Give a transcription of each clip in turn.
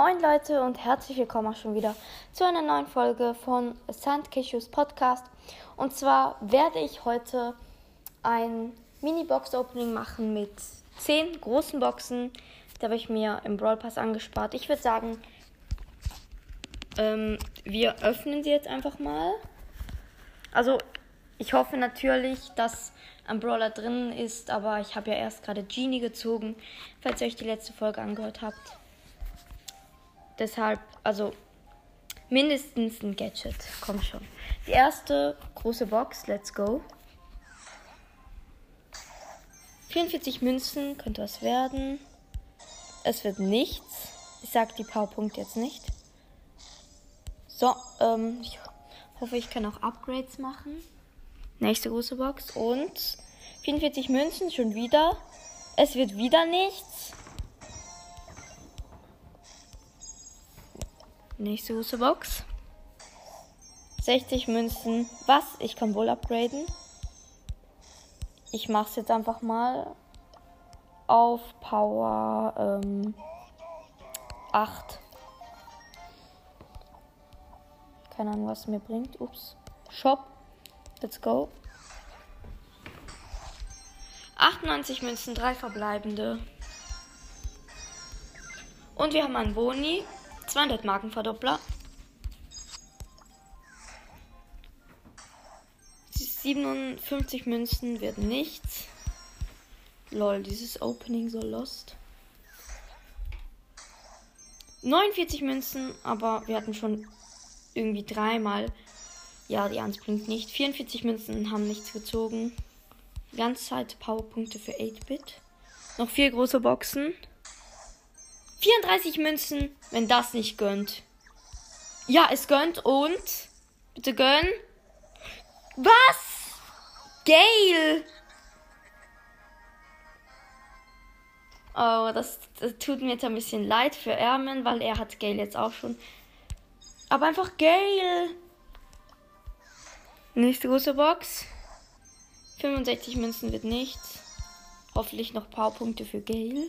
Moin Leute und herzlich willkommen auch schon wieder zu einer neuen Folge von Sandkishus Podcast. Und zwar werde ich heute ein Mini-Box-Opening machen mit 10 großen Boxen. Da habe ich mir im Brawl Pass angespart. Ich würde sagen, wir öffnen sie jetzt einfach mal. Also ich hoffe natürlich, dass ein Brawler drin ist, aber ich habe ja erst gerade Genie gezogen, falls ihr euch die letzte Folge angehört habt. Deshalb, also mindestens ein Gadget. Komm schon. Die erste große Box, let's go. 44 Münzen, könnte was werden. Es wird nichts. Ich sag die Powerpunkte jetzt nicht. So, ich hoffe, ich kann auch Upgrades machen. Nächste große Box und 44 Münzen, schon wieder. Es wird wieder nichts. Nächste große Box. 60 Münzen. Was? Ich kann wohl upgraden. Ich mach's jetzt einfach mal auf Power 8. Keine Ahnung, was es mir bringt. Ups. Shop. Let's go. 98 Münzen, 3 verbleibende. Und wir haben einen Boni. 200 Markenverdoppler. 57 Münzen wird nichts. Lol, dieses Opening so lost. 49 Münzen, aber wir hatten schon irgendwie dreimal. Ja, die 1 bringt nicht. 44 Münzen haben nichts gezogen. Die ganze Zeit Powerpunkte für 8-Bit. Noch 4 große Boxen. 34 Münzen, wenn das nicht gönnt. Ja, es gönnt und... Bitte gönn. Was? Gale! Oh, das tut mir jetzt ein bisschen leid für Ermen, weil er hat Gale jetzt auch schon. Aber einfach Gale! Nächste große Box. 65 Münzen wird nichts. Hoffentlich noch ein paar Punkte für Gale.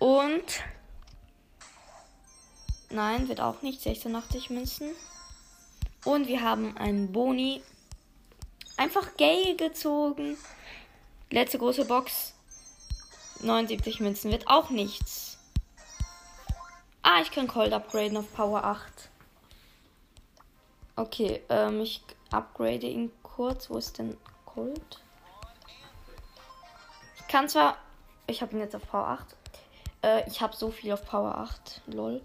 Und nein, wird auch nicht. 86 Münzen. Und wir haben einen Boni. Einfach Gale gezogen. Letzte große Box. 79 Münzen wird auch nichts. Ah, ich kann Colt upgraden auf Power 8. Okay, ich upgrade ihn kurz. Wo ist denn Colt? Ich kann zwar... Ich habe ihn jetzt auf Power 8. Ich habe so viel auf Power 8. Lol.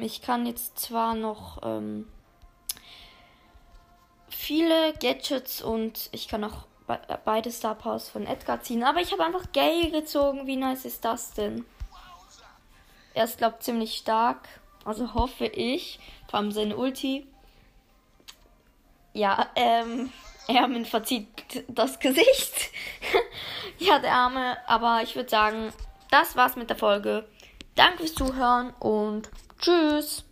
Ich kann jetzt zwar noch viele Gadgets und ich kann auch beide Star Powers von Edgar ziehen. Aber ich habe einfach Gale gezogen. Wie nice ist das denn? Er ist, glaube ich, ziemlich stark. Also hoffe ich. Vor allem seine Ulti. Ja, Ermin verzieht das Gesicht. Ja, der Arme. Aber ich würde sagen... Das war's mit der Folge. Danke fürs Zuhören und tschüss.